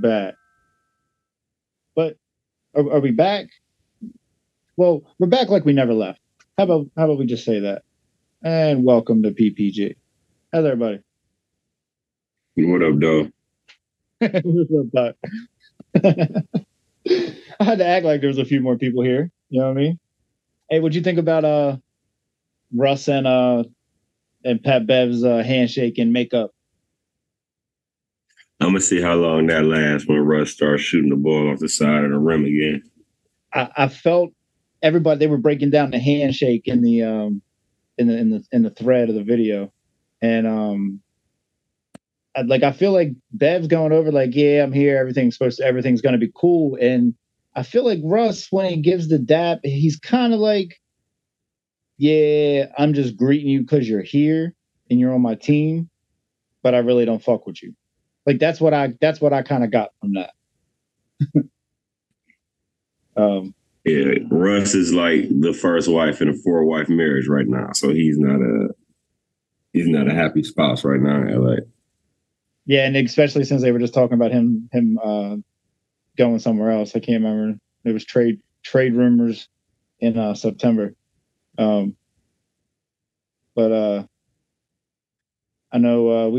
back. But are we back? Well, we're back like we never left. How about we just say that? And welcome to PPG. How's everybody? What up, dog? What up, dog? I had to act like there was a few more people here. You know what I mean? Hey, what'd you think about Russ and Pat Bev's handshake and makeup? I'm gonna see how long that lasts when Russ starts shooting the ball off the side of the rim again. I felt everybody, they were breaking down the handshake in the thread of the video, and I feel like Bev's going over like, yeah, I'm here. Everything's gonna be cool. And I feel like Russ, when he gives the dap, he's kind of like, yeah, I'm just greeting you because you're here and you're on my team, but I really don't fuck with you. Like that's what I kind of got from that. Yeah, Russ is like the first wife in a 4-wife marriage right now, so he's not a happy spouse right now in LA. Yeah, and especially since they were just talking about him going somewhere else. I can't remember. There was trade rumors in September. But I know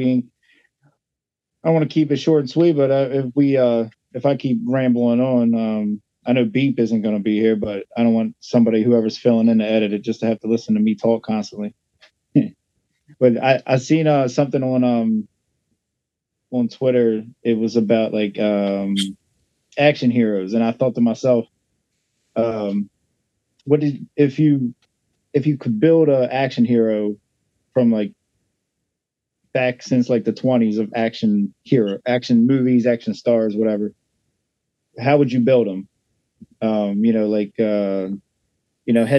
I want to keep it short and sweet, but if I keep rambling on, I know Beep isn't going to be here, but I don't want somebody, whoever's filling in to edit it, just to have to listen to me talk constantly. But I seen something on Twitter. It was about like action heroes, and I thought to myself, if you could build an action hero from like back since like the 20s of action movies, action stars, whatever, how would you build them? Head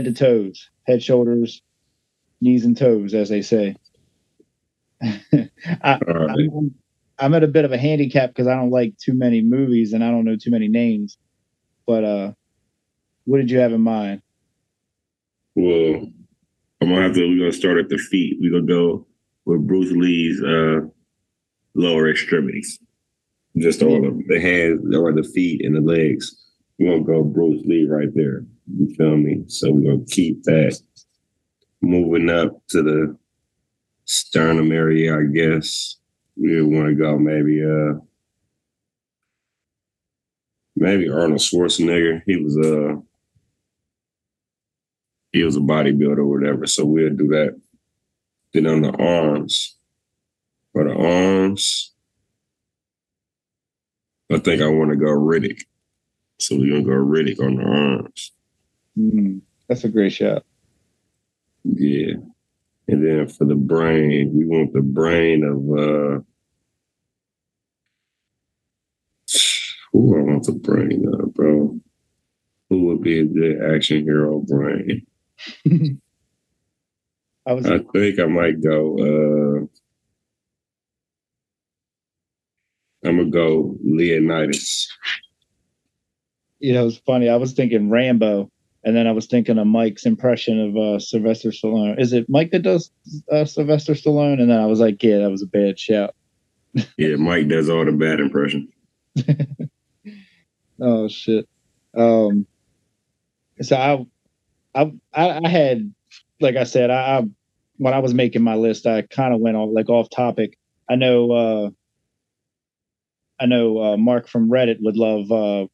to toes, head, shoulders, knees and toes, as they say. I'm at a bit of a handicap because I don't like too many movies and I don't know too many names, but what did you have in mind? Well, we're going to start at the feet. We're going to go with Bruce Lee's lower extremities. Just all of the hands, or the feet and the legs. We're going to go Bruce Lee right there. You feel me? So we're going to keep that moving up to the sternum area, I guess. We want to go maybe Arnold Schwarzenegger. He was a bodybuilder or whatever, so we'll do that. Then on the arms. For the arms, I think I want to go Riddick. So we're going to go Riddick on the arms. That's a great shot. Yeah. And then for the brain, we want the brain of... I want the brain of, bro. Who would be a good action hero brain? I think I might go. I'm gonna go Leonidas. You know, it's funny. I was thinking Rambo, and then I was thinking of Mike's impression of Sylvester Stallone. Is it Mike that does Sylvester Stallone? And then I was like, yeah, that was a bad shout. Yeah, Mike does all the bad impression. Oh shit. So I had. Like I said, I when I was making my list, I kind of went off topic. I know Mark from Reddit would love,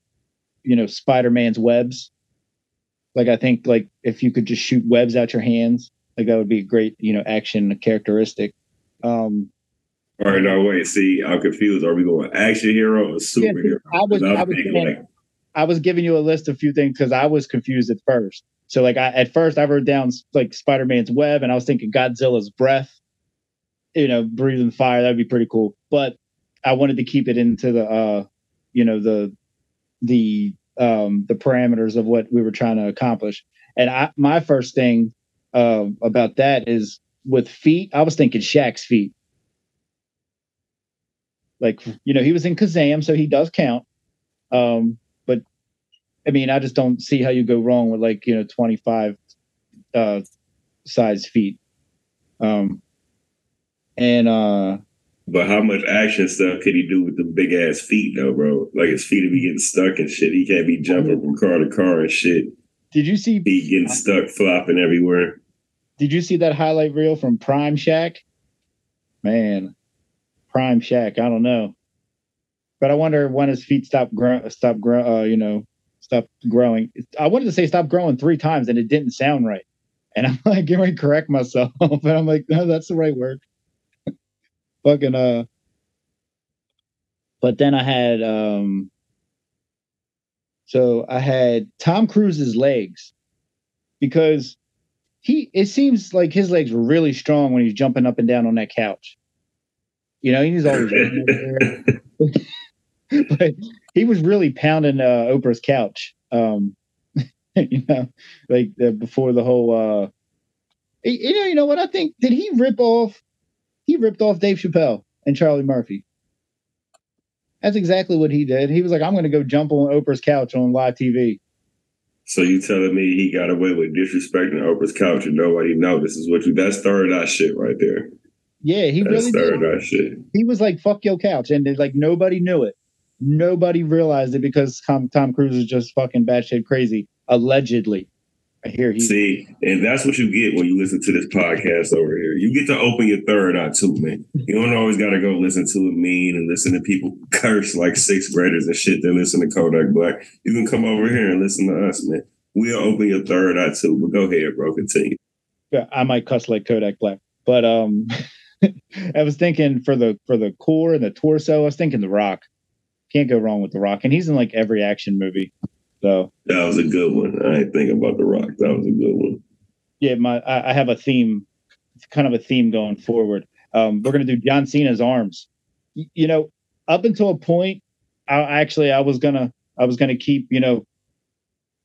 Spider-Man's webs. Like, I think like if you could just shoot webs out your hands, like that would be a great, action characteristic. All right, no, wait. See, I'm confused. Are we going action hero or superhero? Yeah, I was giving you a list of few things because I was confused at first. So like I wrote down like Spider-Man's web, and I was thinking Godzilla's breath, breathing fire. That'd be pretty cool. But I wanted to keep it into the, the parameters of what we were trying to accomplish. And my first thing about that is with feet. I was thinking Shaq's feet. Like, he was in Kazam, so he does count. I mean, I just don't see how you go wrong with 25 size feet. And But how much action stuff could he do with them big ass feet though, bro? Like his feet would be getting stuck and shit. He can't be jumping from car to car and shit. Did you see be getting stuck flopping everywhere? Did you see that highlight reel from Prime Shaq? Man, Prime Shaq. I don't know, but I wonder when his feet stopped growing. I wanted to say stop growing 3 times, and it didn't sound right. And I'm like, getting ready to correct myself, and I'm like, no, that's the right word. Fucking But then I had I had Tom Cruise's legs, because it seems like his legs were really strong when he's jumping up and down on that couch. You know, he's always but he was really pounding Oprah's couch. You know, like before the whole you know what I think? Did he ripped off Dave Chappelle and Charlie Murphy? That's exactly what he did. He was like, I'm going to go jump on Oprah's couch on live TV. So you telling me he got away with disrespecting Oprah's couch and nobody notices? That's third eye shit right there. Yeah, that's really third eye shit. He was like, fuck your couch. And like nobody knew it. Nobody realized it because Tom Cruise is just fucking batshit crazy. Allegedly. I hear you. See, and that's what you get when you listen to this podcast over here. You get to open your third eye too, man. You don't always got to go listen to a meme and listen to people curse like sixth graders and shit. They listen to Kodak Black. You can come over here and listen to us, man. We'll open your third eye too. But go ahead, bro. Continue. Yeah, I might cuss like Kodak Black, but I was thinking for the core and the torso, I was thinking The Rock. Can't go wrong with The Rock, and he's in like every action movie. So that was a good one. I didn't think about The Rock. That was a good one. Yeah, I have a theme. It's kind of a theme going forward. We're gonna do John Cena's arms. You know, up until a point, I was gonna keep. You know,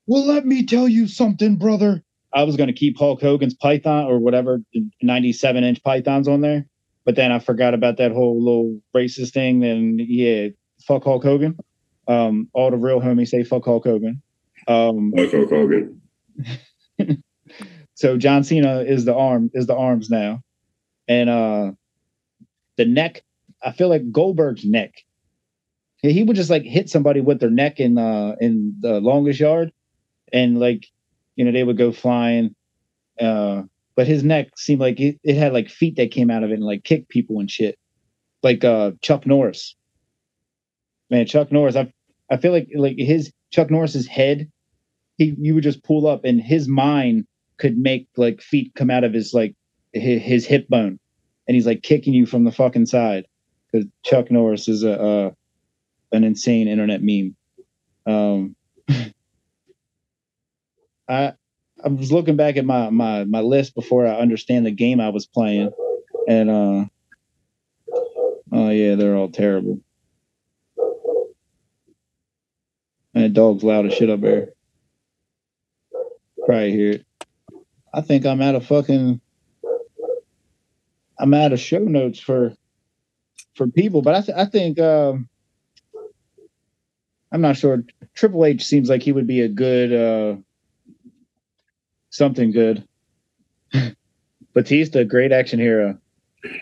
well, let me tell you something, brother. I was gonna keep Hulk Hogan's python or whatever 97-inch pythons on there, but then I forgot about that whole little racist thing. And yeah, fuck Hulk Hogan. All the real homies say fuck Hulk Hogan. Fuck Hulk Hogan. So John Cena is the arms now, and the neck. I feel like Goldberg's neck. He would just like hit somebody with their neck in the longest yard, and like you know they would go flying. But his neck seemed like it had like feet that came out of it and like kicked people and shit, like Chuck Norris. Man, Chuck Norris, I feel like his Chuck Norris's head, you would just pull up and his mind could make like feet come out of his like his hip bone, and he's like kicking you from the fucking side because Chuck Norris is an insane internet meme. I was looking back at my list before I understand the game I was playing, and oh yeah, they're all terrible. And that dog's loud as shit up there. Probably hear it. I think I'm out of show notes for people, but I think I'm not sure. Triple H seems like he would be a good something good. Batista, great action hero.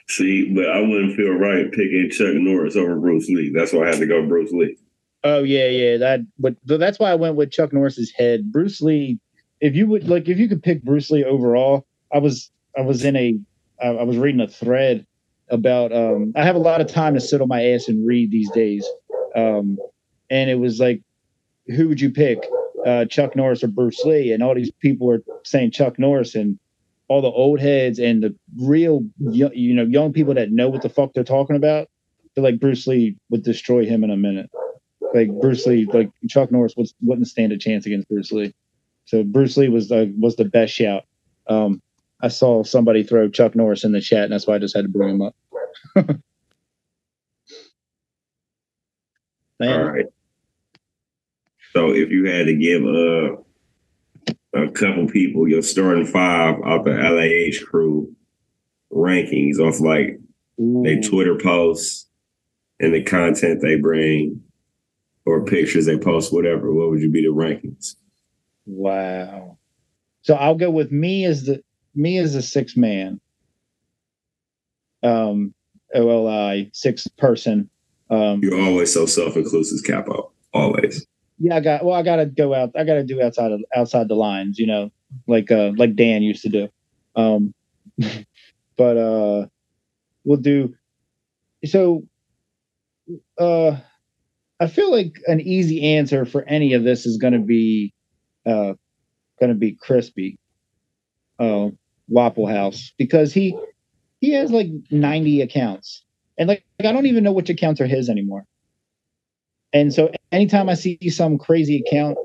See, but I wouldn't feel right picking Chuck Norris over Bruce Lee. That's why I had to go Bruce Lee. Oh yeah. That's why I went with Chuck Norris's head. Bruce Lee. If you could pick Bruce Lee overall, I was reading a thread about. I have a lot of time to sit on my ass and read these days, and it was like, who would you pick, Chuck Norris or Bruce Lee? And all these people are saying Chuck Norris, and all the old heads and the real young people that know what the fuck they're talking about. They're like Bruce Lee would destroy him in a minute. Like Bruce Lee, like Chuck Norris wouldn't stand a chance against Bruce Lee. So Bruce Lee was the best shout. I saw somebody throw Chuck Norris in the chat, and that's why I just had to bring him up. All right. So if you had to give a couple people your starting five off the LAH crew rankings off like their Twitter posts and the content they bring, or pictures they post, whatever, what would you be the rankings? Wow. So I'll go with me as the sixth man. OLI, six person. You're always so self-inclusive, Capo. Always. Yeah, I gotta go out. I gotta do outside the lines, you know, like Dan used to do. But we'll do. So I feel like an easy answer for any of this is gonna be Crispy, Waffle House, because he has like 90 accounts, and like I don't even know which accounts are his anymore. And so anytime I see some crazy account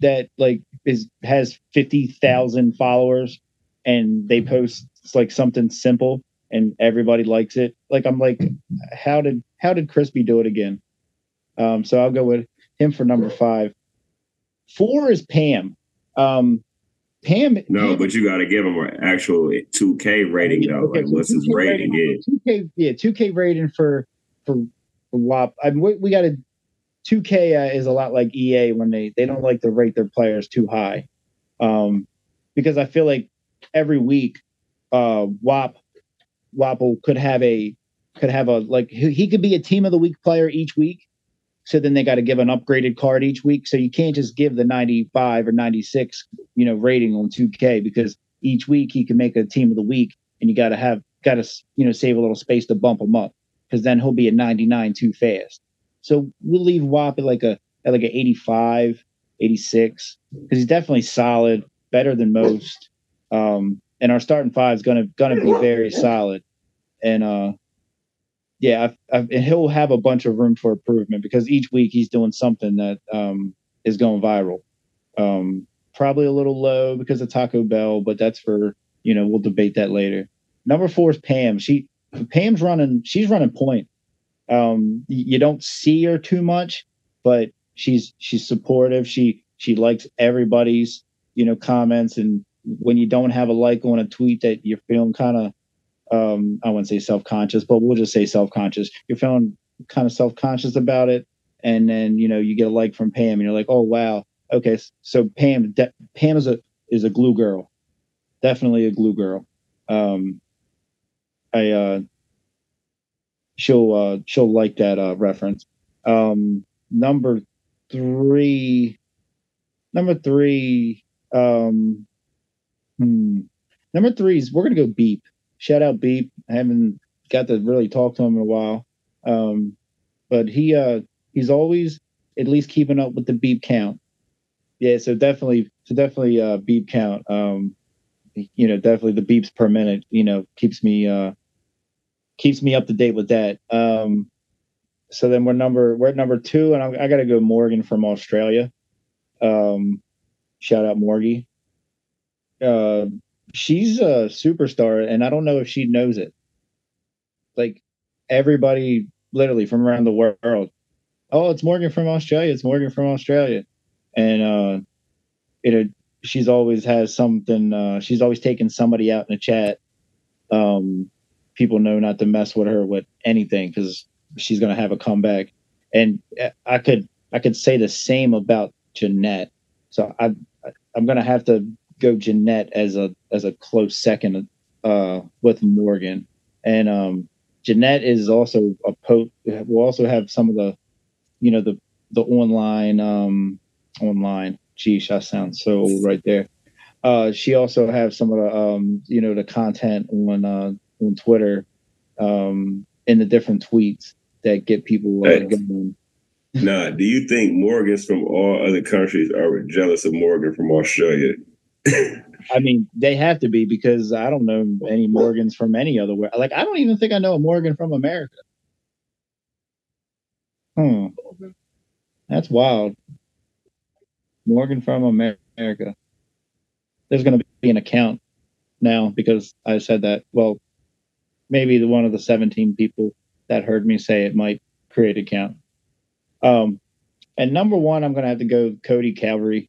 that like has 50,000 followers and they post like something simple and everybody likes it, like I'm like, how did Crispy do it again? So I'll go with him for number 5. 4 is Pam. No, but you got to give him an actual 2K rating, though. Okay, like, so what's his rating? Yeah, 2K rating for WAP. I mean, we got to. 2K is a lot like EA when they don't like to rate their players too high, because I feel like every week Wapple could have a like he could be a team of the week player each week. So then they got to give an upgraded card each week. So you can't just give the 95 or 96, you know, rating on 2K, because each week he can make a team of the week, and you got to you know, save a little space to bump him up, because then he'll be a 99 too fast. So we'll leave WAP at like a 85, 86, because he's definitely solid, better than most. And our starting 5 is gonna be very solid. And yeah, and he'll have a bunch of room for improvement, because each week he's doing something that is going viral. Probably a little low because of Taco Bell, but that's for, you know, we'll debate that later. Number 4 is Pam. Pam's running point. You don't see her too much, but she's supportive. She likes everybody's, you know, comments. And when you don't have a like on a tweet that you're feeling kind of, I wouldn't say self-conscious, but we'll just say self-conscious. You're feeling kind of self-conscious about it. And then, you know, you get a like from Pam and you're like, oh, wow. Okay. So Pam is a glue girl. Definitely a glue girl. She'll like that reference. Number three is, we're gonna go Beep. Shout out Beep. I haven't got to really talk to him in a while, but he's always at least keeping up with the Beep count. Yeah, so definitely Beep count. You know, definitely the beeps per minute. You know, keeps me up to date with that. So then we're at number 2, and I got to go Morgan from Australia. Shout out Morgie. She's a superstar, and I don't know if she knows it. Like, everybody literally from around the world, oh, it's Morgan from Australia. It's Morgan from Australia. And she's always has something. She's always taking somebody out in the chat. People know not to mess with her with anything, because she's going to have a comeback. And I could say the same about Jeanette. So I'm going to have to go Jeanette as a close second with Morgan. And Jeanette is also we'll also have some of the, you know, the online. Geesh, I sound so old right there. She also has some of the you know, the content on Twitter, in the different tweets that get people going. Nah, do you think Morgans from all other countries are jealous of Morgan from Australia? I mean, they have to be, because I don't know any Morgans from any other way. Like, I don't even think I know a Morgan from America. That's wild. Morgan from America. There's going to be an account now because I said that. Well, maybe one of the 17 people that heard me say it might create an account. And number 1, I'm going to have to go Cody Calvary.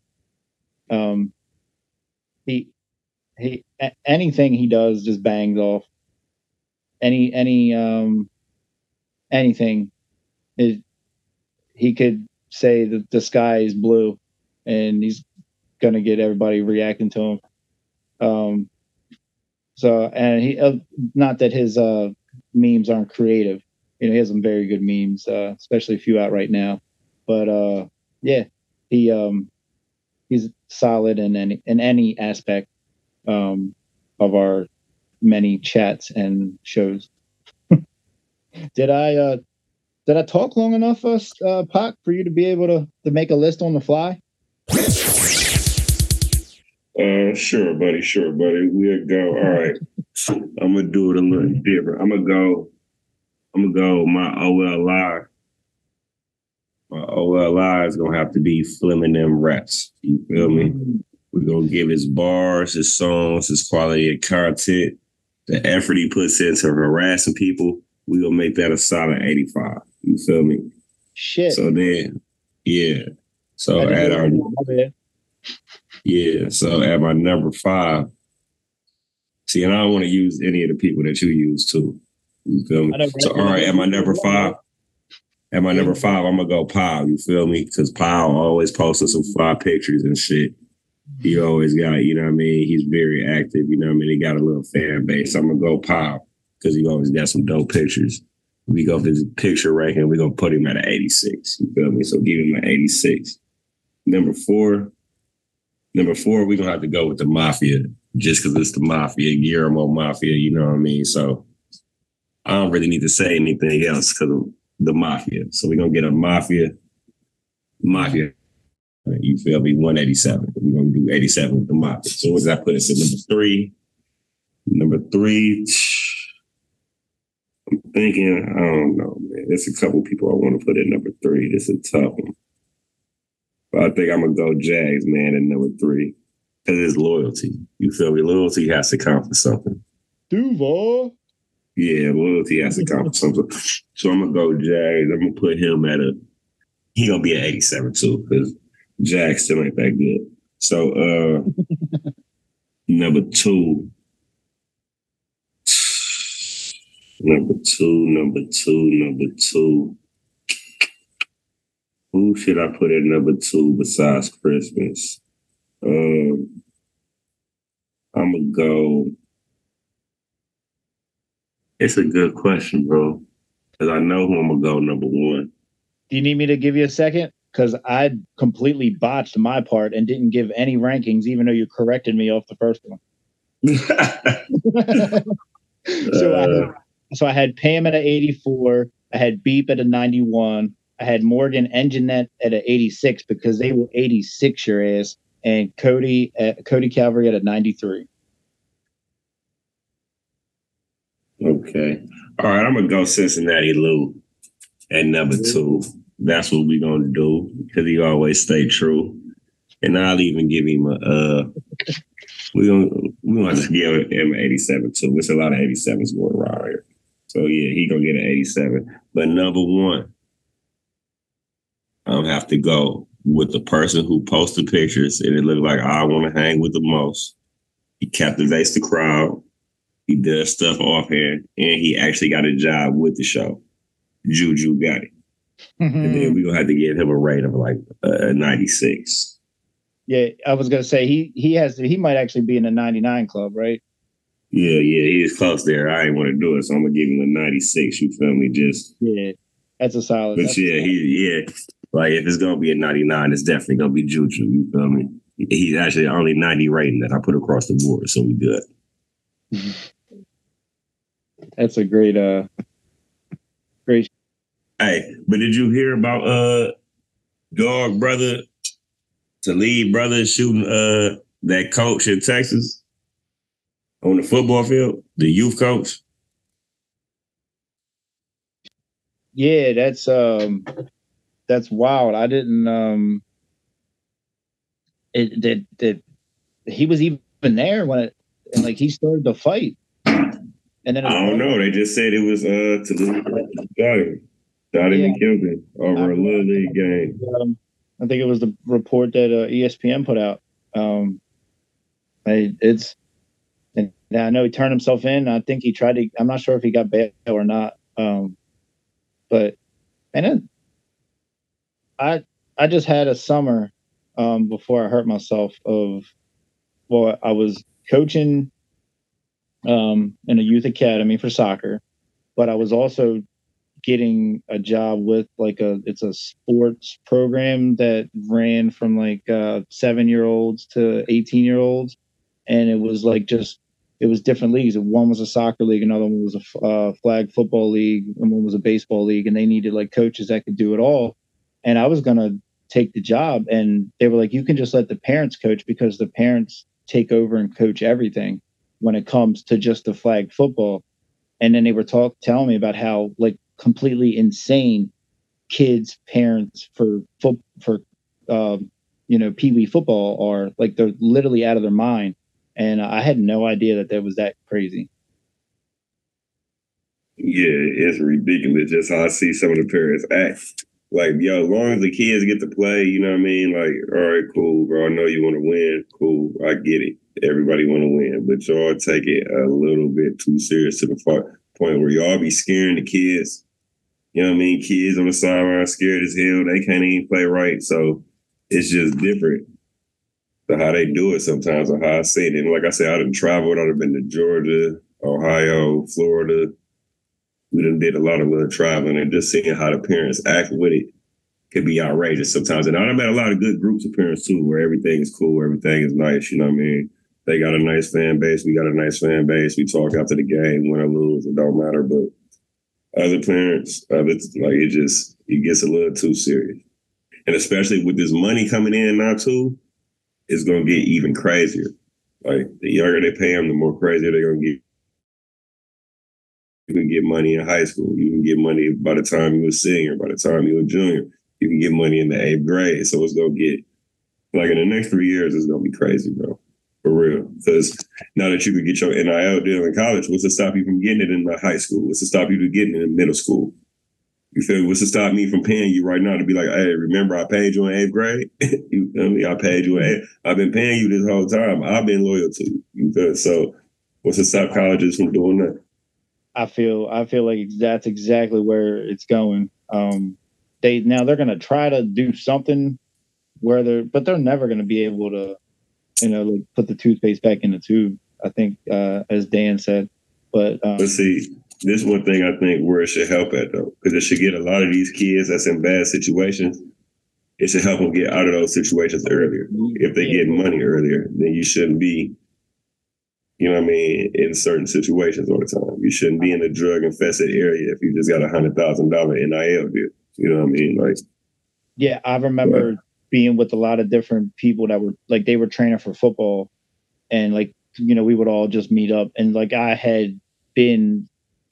He anything he does just bangs off. Anything is, he could say that the sky is blue, and he's going to get everybody reacting to him. So, and he, not that his memes aren't creative. You know, he has some very good memes, especially a few out right now. But yeah, he's solid in any aspect of our many chats and shows. Did I talk long enough, Pac, for you to be able to make a list on the fly? Sure, buddy. We'll go. All right. I'm gonna do it a little different. I'm gonna go. My OLI is gonna have to be Fleming them raps. You feel me? We're gonna give his bars, his songs, his quality of content, the effort he puts into harassing people. We're gonna make that a solid 85. You feel me? Shit. So then, yeah. So at our at my number 5. See, and I don't want to use any of the people that you use too. You feel me? So all right, at my number 5. At my number 5, I'm gonna go Powell. You feel me? Because Powell always posting some fly pictures and shit. He always got, you know what I mean? He's very active. You know what I mean? He got a little fan base. I'm gonna go Powell because he always got some dope pictures. We go for his picture right here. We're gonna put him at an 86. You feel me? So give him an 86. Number four, we're gonna have to go with the Mafia just because it's the Mafia, Guillermo Mafia. You know what I mean? So I don't really need to say anything else because the Mafia. So we're gonna get a Mafia. You feel me? 187. We're gonna do 87 with the Mafia. So what did I put us at number 3? Number 3. I'm thinking, I don't know, man. There's a couple people I want to put at number 3. This is a tough one. But I think I'm going to go Jags, man, at number 3. Because it's loyalty. You feel me? Loyalty has to count for something. Duval? Yeah, loyalty has to count for something. So I'm going to go Jags. I'm going to put him at he's going to be at 87, too, because Jags still ain't that good. So, number 2. Number two. Who should I put at number 2 besides Christmas? I'm going to go. It's a good question, bro. Because I know who I'm going to go number 1. Do you need me to give you a second? Because I completely botched my part and didn't give any rankings, even though you corrected me off the first one. So I had Pam at an 84. I had Beep at a 91. I had Morgan and Jeanette at an 86 because they will 86 your ass. And Cody Calvary at a 93. Okay. All right, I'm going to go Cincinnati Lou at number 2. That's what we're going to do because he always stay true. And I'll even give him a we're gonna just give him an 87 too. It's a lot of 87s going around here. So yeah, he gonna get an 87. But number 1, I'm have to go with the person who posted pictures and it looked like I want to hang with the most. He captivates the crowd. He does stuff offhand, and he actually got a job with the show. Juju got it, and then we are gonna have to give him a rate of like a 96. Yeah, I was gonna say he might actually be in the 99 club, right? Yeah, he is close there. I ain't want to do it, so I'm gonna give him a 96. You feel me? Just yeah, that's a solid. But like if it's gonna be a 99, it's definitely gonna be Juju. You feel me? He's actually only 90 rating that I put across the board, so we good. That's a great, great. Hey, but did you hear about dog brother? The lead brother shooting that coach in Texas on the football field, the youth coach. Yeah, that's wild. I didn't he was even there when he started the fight. And then I don't know. They just said it was to the shot him and killed him over a little league game. I think it was the report that ESPN put out. I know he turned himself in. I think he tried to. I'm not sure if he got bail or not. I just had a summer before I hurt myself. I was coaching in a youth academy for soccer, but I was also getting a job with like it's a sports program that ran from like 7-year-olds to 18-year-olds. And it was like it was different leagues. One was a soccer league. Another one was a flag football league. And one was a baseball league. And they needed like coaches that could do it all. And I was going to take the job. And they were like, you can just let the parents coach because the parents take over and coach everything when it comes to just the flag football. And then they were telling me about how like completely insane kids' parents for Pee Wee football are. Like they're literally out of their mind. And I had no idea that was that crazy. Yeah, it's ridiculous just how I see some of the parents act. Like, yo, as long as the kids get to play, you know what I mean? Like, all right, cool, bro. I know you want to win. Cool, I get it. Everybody want to win. But y'all take it a little bit too serious to the point where y'all be scaring the kids. You know what I mean? Kids on the sideline scared as hell. They can't even play right. So it's just different. The how they do it sometimes, or how I say it. And like I said, I done traveled. I done been to Georgia, Ohio, Florida. We done did a lot of little traveling, and just seeing how the parents act with it could be outrageous sometimes. And I done met a lot of good groups of parents too, where everything is cool, where everything is nice. You know what I mean? They got a nice fan base. We got a nice fan base. We talk after the game, win or lose, it don't matter. But other parents, it gets a little too serious. And especially with this money coming in now too, it's going to get even crazier. Like, the younger they pay them, the more crazier they're going to get. You can get money in high school. You can get money by the time you're a senior, by the time you're a junior. You can get money in the 8th grade. So it's going to get, like, in the next 3 years, it's going to be crazy, bro. For real. Because now that you can get your NIL deal in college, what's to stop you from getting it in high school? What's to stop you from getting it in middle school? You feel me? What's to stop me from paying you right now to be like, hey, remember I paid you in 8th grade? You feel me? I paid you in 8th. I've been paying you this whole time. I've been loyal to you. You feel me? So what's to stop colleges from doing that? I feel like that's exactly where it's going. They're going to try to do something but they're never going to be able to, like put the toothpaste back in the tube. I think, as Dan said, but let's see. This one thing I think where it should help at, though, because it should get a lot of these kids that's in bad situations, it should help them get out of those situations earlier. If they get money earlier, then you shouldn't be, you know what I mean, in certain situations all the time. You shouldn't be in a drug-infested area if you just got a $100,000 NIL deal. You know what I mean? Like, yeah, I remember being with a lot of different people that were, like, they were training for football, and, like, we would all just meet up, and, like, I had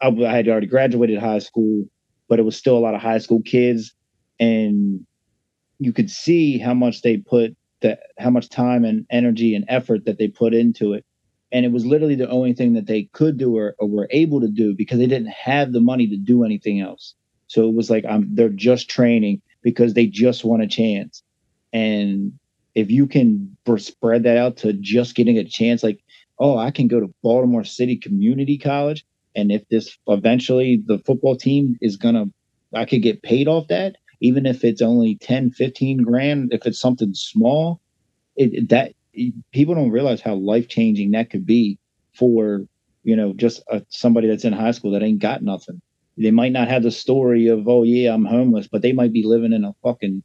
already graduated high school, but it was still a lot of high school kids. And you could see how much they put how much time and energy and effort that they put into it. And it was literally the only thing that they could do or were able to do because they didn't have the money to do anything else. So it was like, they're just training because they just want a chance. And if you can spread that out to just getting a chance, like, oh, I can go to Baltimore City Community College. And if eventually the football team is I could get paid off that, even if it's only 10, 15 grand, if it's something small, people don't realize how life-changing that could be for, just somebody that's in high school that ain't got nothing. They might not have the story of, oh yeah, I'm homeless, but they might be living in a fucking,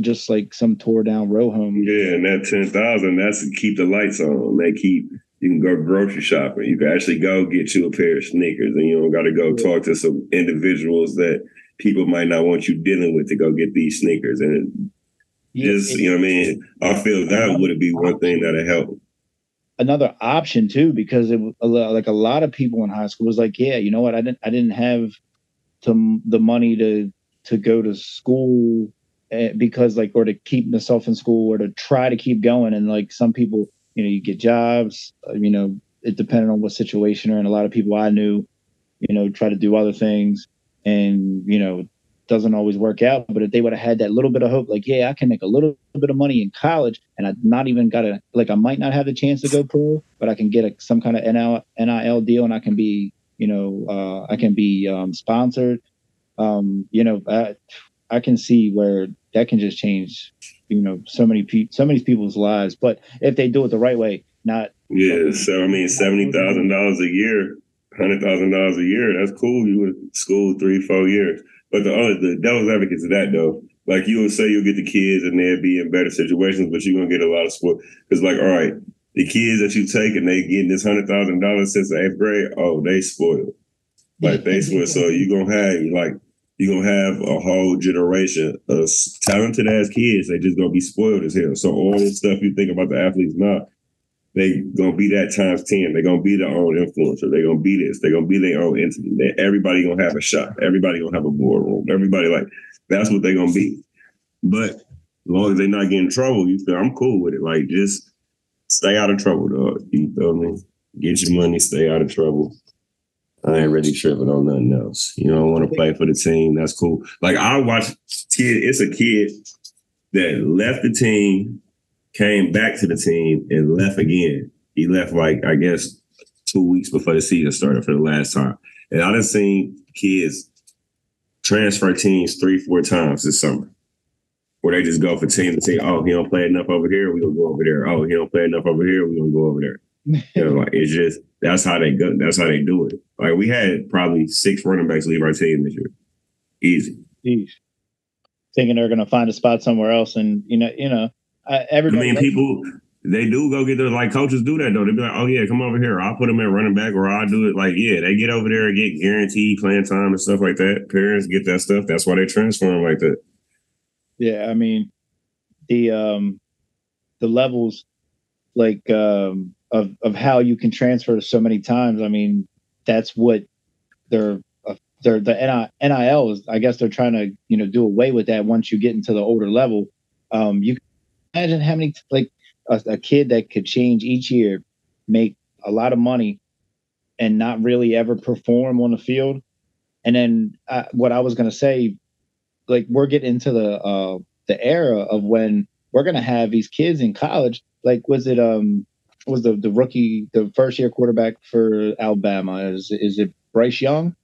just like some tore down row home. Yeah. And that 10,000, that's keep the lights on. You can go grocery shopping. You can actually go get you a pair of sneakers, and you don't got to go talk to some individuals that people might not want you dealing with to go get these sneakers. And I feel that would be one thing that'd help. Another option too, because like a lot of people in high school was like, yeah, you know what? I didn't have the money to go to school because like, or to keep myself in school or to try to keep going. And like some people, you get jobs, it depended on what situation or, and a lot of people I knew, try to do other things and, it doesn't always work out. But if they would have had that little bit of hope, like, yeah, I can make a little bit of money in college and I not even got to, like, I might not have the chance to go pro, but I can get some kind of NIL deal and I can be, sponsored. I can see where that can just change, so many people's lives. But if they do it the right way, not. Yeah. So $70,000 a year $100,000 a year, that's cool. You went to school 3-4 years. But the devil's advocate to that, though, like you would say you'll get the kids and they'll be in better situations, but you're going to get a lot of support. Because, like, all right, the kids that you take and they getting this $100,000 since the 8th grade, oh, they spoiled. Like, they spoiled. So you're going to have a whole generation of talented-ass kids. They just going to be spoiled as hell. So all this stuff you think about the athletes not, they going to be that times 10. They're going to be their own influencer. They're going to be this. They're going to be their own entity. Everybody going to have a shot. Everybody going to have a boardroom. Everybody, like, that's what they're going to be. But as long as they're not getting in trouble, you feel, I'm cool with it. Like, just stay out of trouble, dog. You feel me? Get your money, stay out of trouble. I ain't really tripping on nothing else. You know, I want to play for the team. That's cool. Like, I watched kid. It's a kid that left the team, came back to the team, and left again. He left, like, I guess 2 weeks before the season started for the last time. And I done seen kids transfer teams 3-4 times this summer, where they just go for team to team. Oh, he don't play enough over here. We're going to go over there. Oh, he don't play enough over here. We're going to go over there. You know, like, it's just, that's how they go. That's how they do it. Like, we had probably 6 running backs leave our team this year. Easy. Jeez. Thinking they're going to find a spot somewhere else. And, you know, everybody. I mean, people, they do go get their, like, coaches do that, though. They be like, oh, yeah, come over here. I'll put them at running back, or I'll do it. Like, yeah, they get over there and get guaranteed playing time and stuff like that. Parents get that stuff. That's why they transfer them like that. Yeah, I mean, the levels, like, of how you can transfer so many times. I mean, that's what they're the NIL is. I guess they're trying to, you know, do away with that once you get into the older level. You can imagine how many, like, a kid that could change each year, make a lot of money, and not really ever perform on the field. And then what I was gonna say, like, we're getting into the era of when we're gonna have these kids in college. Like, was it the rookie, the first-year quarterback for Alabama? Is it Bryce Young?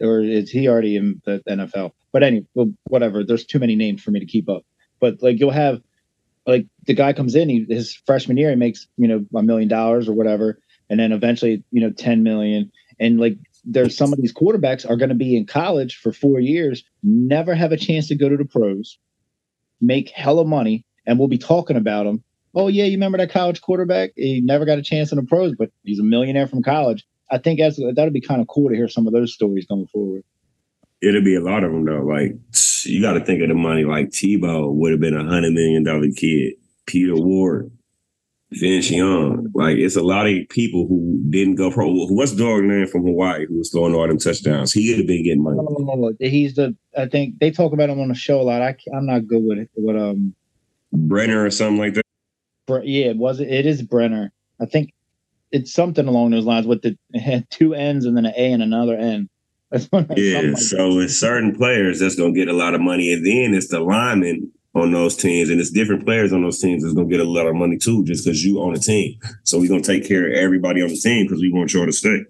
Or is he already in the NFL? But anyway, whatever. There's too many names for me to keep up. But, like, you'll have, like, the guy comes in, his freshman year, he makes, you know, $1 million or whatever, and then eventually, you know, $10 million. And, like, there's some of these quarterbacks are going to be in college for 4 years, never have a chance to go to the pros, make hella money, and we'll be talking about them. Oh, yeah, you remember that college quarterback? He never got a chance in the pros, but he's a millionaire from college. I think that'll be kind of cool to hear some of those stories going forward. It'll be a lot of them, though. Like, you got to think of the money. Like, Tebow would have been a $100 million kid. Peter Ward, Vince Young. Like, it's a lot of people who didn't go pro. What's the dog name from Hawaii who was throwing all them touchdowns? He would have been getting money. No. He's the – I think they talk about him on the show a lot. I'm not good with it. With, Brenner or something like that. Yeah, it is Brenner. I think it's something along those lines with the 2 N's and then an A and another N. That's like so it's certain players that's going to get a lot of money. And then it's the linemen on those teams, and it's different players on those teams that's going to get a lot of money too, just because you own a team. So we're going to take care of everybody on the team because we want y'all to stay.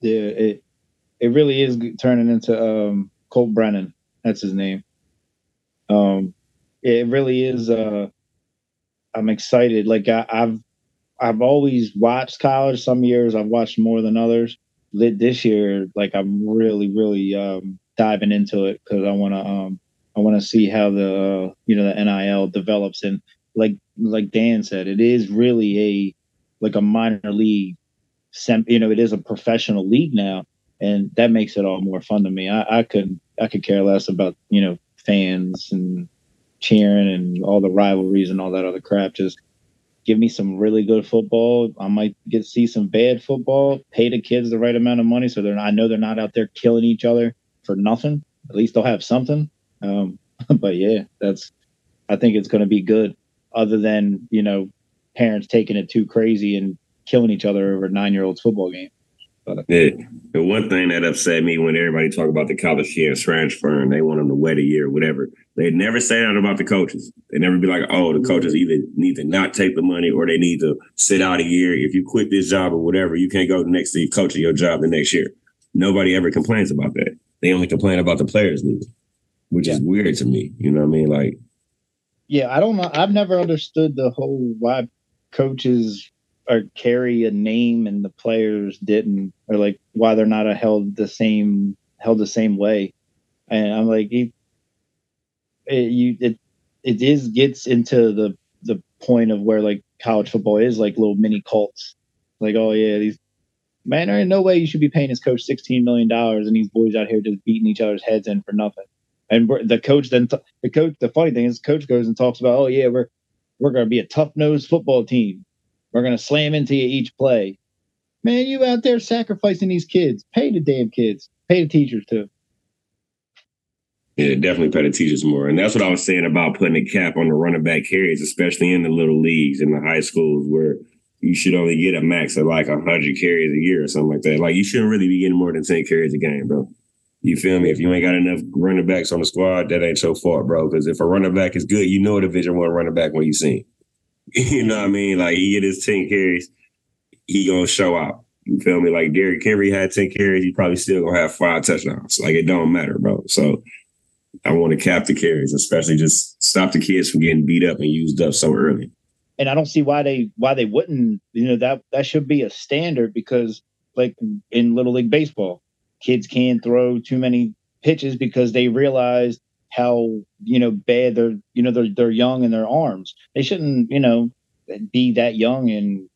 Yeah, it really is turning into Colt Brennan. That's his name. It really is... I'm excited. Like I've always watched college. Some years I've watched more than others. This year, like I'm really, really diving into it because I want to see how the NIL develops. And like Dan said, it is really a minor league. You know, it is a professional league now, and that makes it all more fun to me. I could care less about, you know, fans and cheering and all the rivalries and all that other crap. Just give me some really good football. I might get to see some bad football. Pay the kids the right amount of money so they're not out there killing each other for nothing. At least they'll have something. But yeah, I think it's going to be good. Other than, you know, parents taking it too crazy and killing each other over a 9-year-old's football game. Yeah. The one thing that upset me when everybody talk about the college kids transferring, they want them to wait a year, whatever. They never say that about the coaches. They never be like, oh, the coaches either need to not take the money or they need to sit out a year. If you quit this job or whatever, you can't go next to your coach of your job the next year. Nobody ever complains about that. They only complain about the players leaving, which is weird to me. You know what I mean? Like, yeah, I don't know. I've never understood the whole why coaches or carry a name and the players didn't, or like why they're not held the same way. And I'm like, it gets into the point of where like college football is like little mini cults. Like, oh yeah, these man, there ain't no way you should be paying his coach $16 million and these boys out here just beating each other's heads in for nothing. And the coach then the funny thing is, the coach goes and talks about, oh yeah, we're gonna be a tough-nosed football team. We're gonna slam into you each play. Man, you out there sacrificing these kids. Pay the damn kids. Pay the teachers too. Yeah, definitely pay the teachers more. And that's what I was saying about putting a cap on the running back carries, especially in the little leagues, in the high schools, where you should only get a max of like 100 carries a year or something like that. Like, you shouldn't really be getting more than 10 carries a game, bro. You feel me? If you ain't got enough running backs on the squad, that ain't your fault, bro. Because if a running back is good, you know a Division I running back when you see him. You know what I mean? Like, he get his 10 carries, he going to show out. You feel me? Like, Derrick Henry had 10 carries, he probably still going to have 5 touchdowns. Like, it don't matter, bro. So, I want to cap the carries, especially just stop the kids from getting beat up and used up so early. And I don't see why they wouldn't. You know, that should be a standard, because like in Little League Baseball, kids can't throw too many pitches because they realize how, you know, bad they're young in their arms. They shouldn't, you know, be that young and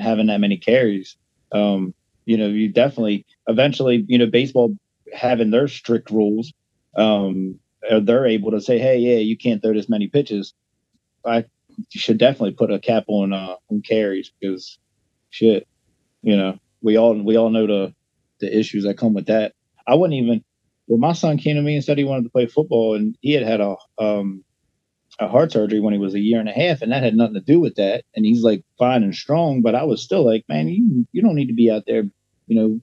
having that many carries. You know, you definitely eventually, you know, baseball having their strict rules, they're able to say, hey, yeah, you can't throw this many pitches. You should definitely put a cap on carries, because shit, you know, we all know the issues that come with that. I wouldn't even. Well, my son came to me and said he wanted to play football, and he had a heart surgery when he was a year and a half, and that had nothing to do with that. And he's like fine and strong, but I was still like, man, you don't need to be out there, you know,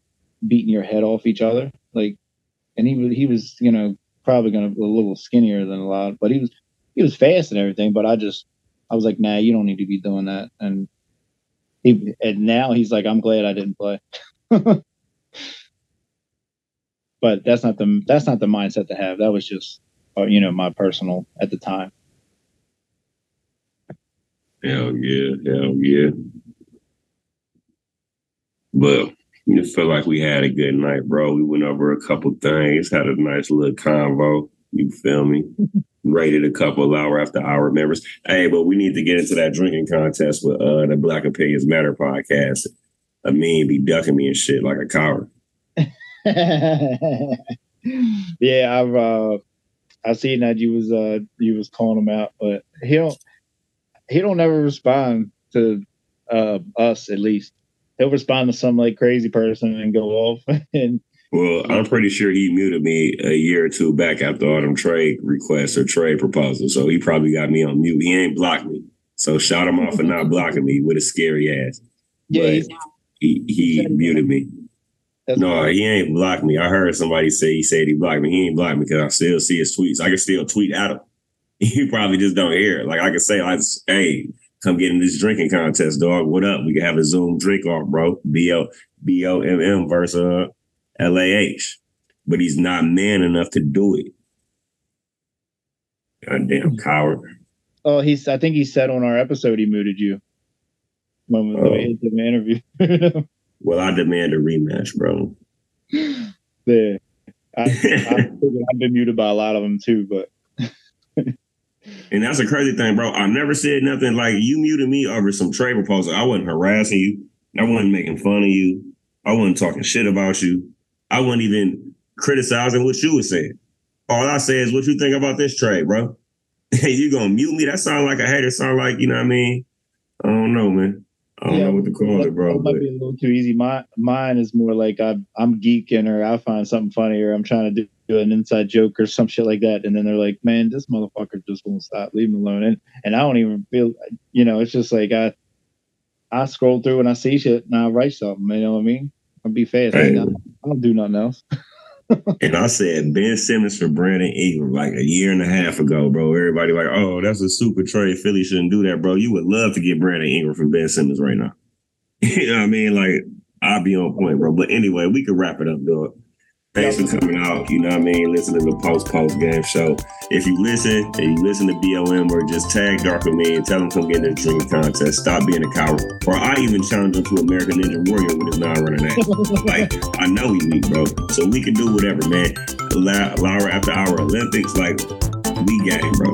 beating your head off each other. Like, and he was, you know, probably going to be a little skinnier than a lot, but he was fast and everything. But I was like, nah, you don't need to be doing that. And now he's like, I'm glad I didn't play. But that's not the mindset to have. That was just, you know, my personal at the time. Hell yeah. But I feel like we had a good night, bro. We went over a couple things, had a nice little convo. You feel me? Rated a couple Lauer After Hour members. Hey, but we need to get into that drinking contest with the Black Opinions Matter podcast. I mean, be ducking me and shit like a coward. Yeah, I've seen that you was calling him out, but he don't ever respond to us, at least. He'll respond to some like crazy person and go off. Well, I'm pretty sure he muted me a year or two back after all them trade requests or trade proposals. So he probably got me on mute. He ain't blocked me. So shout him off for not blocking me with a scary ass. Yeah, but he muted me. No, he ain't blocked me. I heard somebody say he said he blocked me. He ain't blocked me because I still see his tweets. I can still tweet at him. He probably just don't hear it. Like, I can say, hey, come get in this drinking contest, dog. What up? We can have a Zoom drink off, bro. BOMM versus LAH. But he's not man enough to do it. Goddamn coward. Oh, I think he said on our episode he muted you when we hit the interview. Well, I demand a rematch, bro. Yeah. I've been muted by a lot of them too, but. And that's a crazy thing, bro. I never said nothing. Like, you muted me over some trade proposal. I wasn't harassing you. I wasn't making fun of you. I wasn't talking shit about you. I wasn't even criticizing what you were saying. All I said is, what you think about this trade, bro? Hey, you gonna mute me? That sound like a hater. Sound like, you know what I mean? I don't know, man. I don't know what to call it, bro. That might be a little too easy. Mine is more like I'm geeking, or I find something funny, or I'm trying to do an inside joke or some shit like that. And then they're like, man, this motherfucker just won't stop. Leave him alone. And I don't even feel, you know, it's just like I scroll through and I see shit and I write something. You know what I mean? I'll be fast. Hey. I don't do nothing else. And I said Ben Simmons for Brandon Ingram like a year and a half ago, bro. Everybody like, oh, that's a super trade. Philly shouldn't do that, bro. You would love to get Brandon Ingram from Ben Simmons right now. You know what I mean? Like, I'll be on point, bro. But anyway, we could wrap it up, dog. Thanks for coming out, you know what I mean? Listen to the post game show. If you listen to BLM or just tag Darker Man and tell them come get in the dream contest, stop being a coward. Or I even challenge him to American Ninja Warrior with his non-running act. Like, I know he weak, bro. So we can do whatever, man. Lauer After Hour Olympics, like, we got it, bro.